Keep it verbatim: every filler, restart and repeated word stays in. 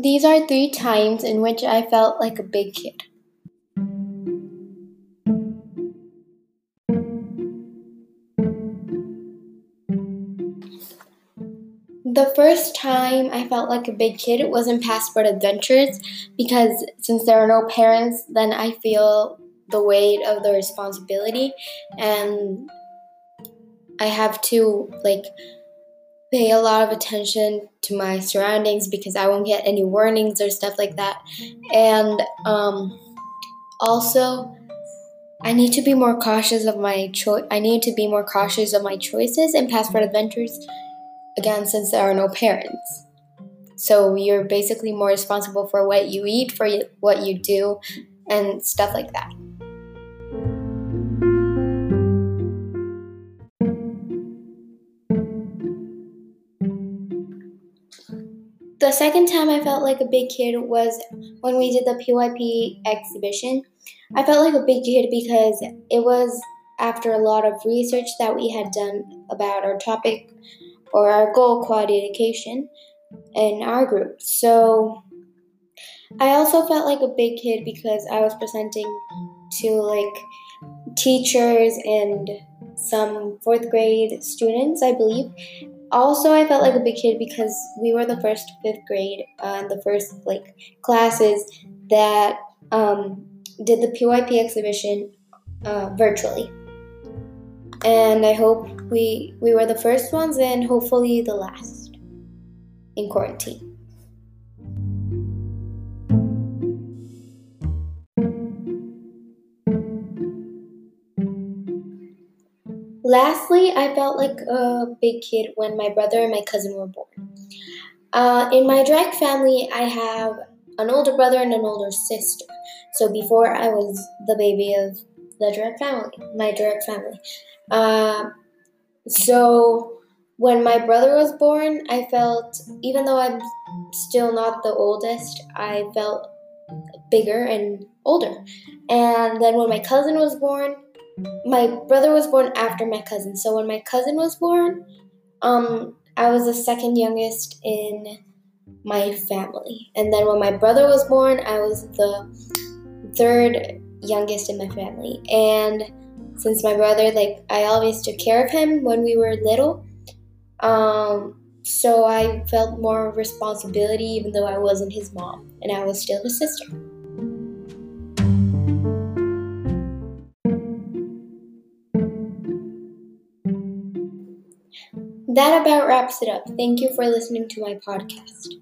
These are three times in which I felt like a big kid. The first time I felt like a big kid was in Passport Adventures because since there are no parents, then I feel the weight of the responsibility and I have to like pay a lot of attention to my surroundings because I won't get any warnings or stuff like that. And um, also, I need to be more cautious of my cho- I need to be more cautious of my choices in Passport Adventures. Again, since there are no parents. So you're basically more responsible for what you eat, for what you do, and stuff like that. The second time I felt like a big kid was when we did the P Y P exhibition. I felt like a big kid because it was after a lot of research that we had done about our topic or our goal, quality education, in our group. So I also felt like a big kid because I was presenting to like teachers and some fourth grade students, I believe. Also, I felt like a big kid because we were the first fifth grade uh, the first like classes that um, did the P Y P exhibition uh, virtually. And I hope we we were the first ones and hopefully the last in quarantine. Lastly, I felt like a big kid when my brother and my cousin were born. Uh, in my direct family, I have an older brother and an older sister. So before I was the baby of the direct family, my direct family. Uh, so when my brother was born, I felt, even though I'm still not the oldest, I felt bigger and older. And then when my cousin was born, my brother was born after my cousin. So when my cousin was born, um, I was the second youngest in my family. And then when my brother was born, I was the third youngest in my family. And since my brother, like, I always took care of him when we were little, um, so I felt more responsibility even though I wasn't his mom and I was still his sister. That about wraps it up. Thank you for listening to my podcast.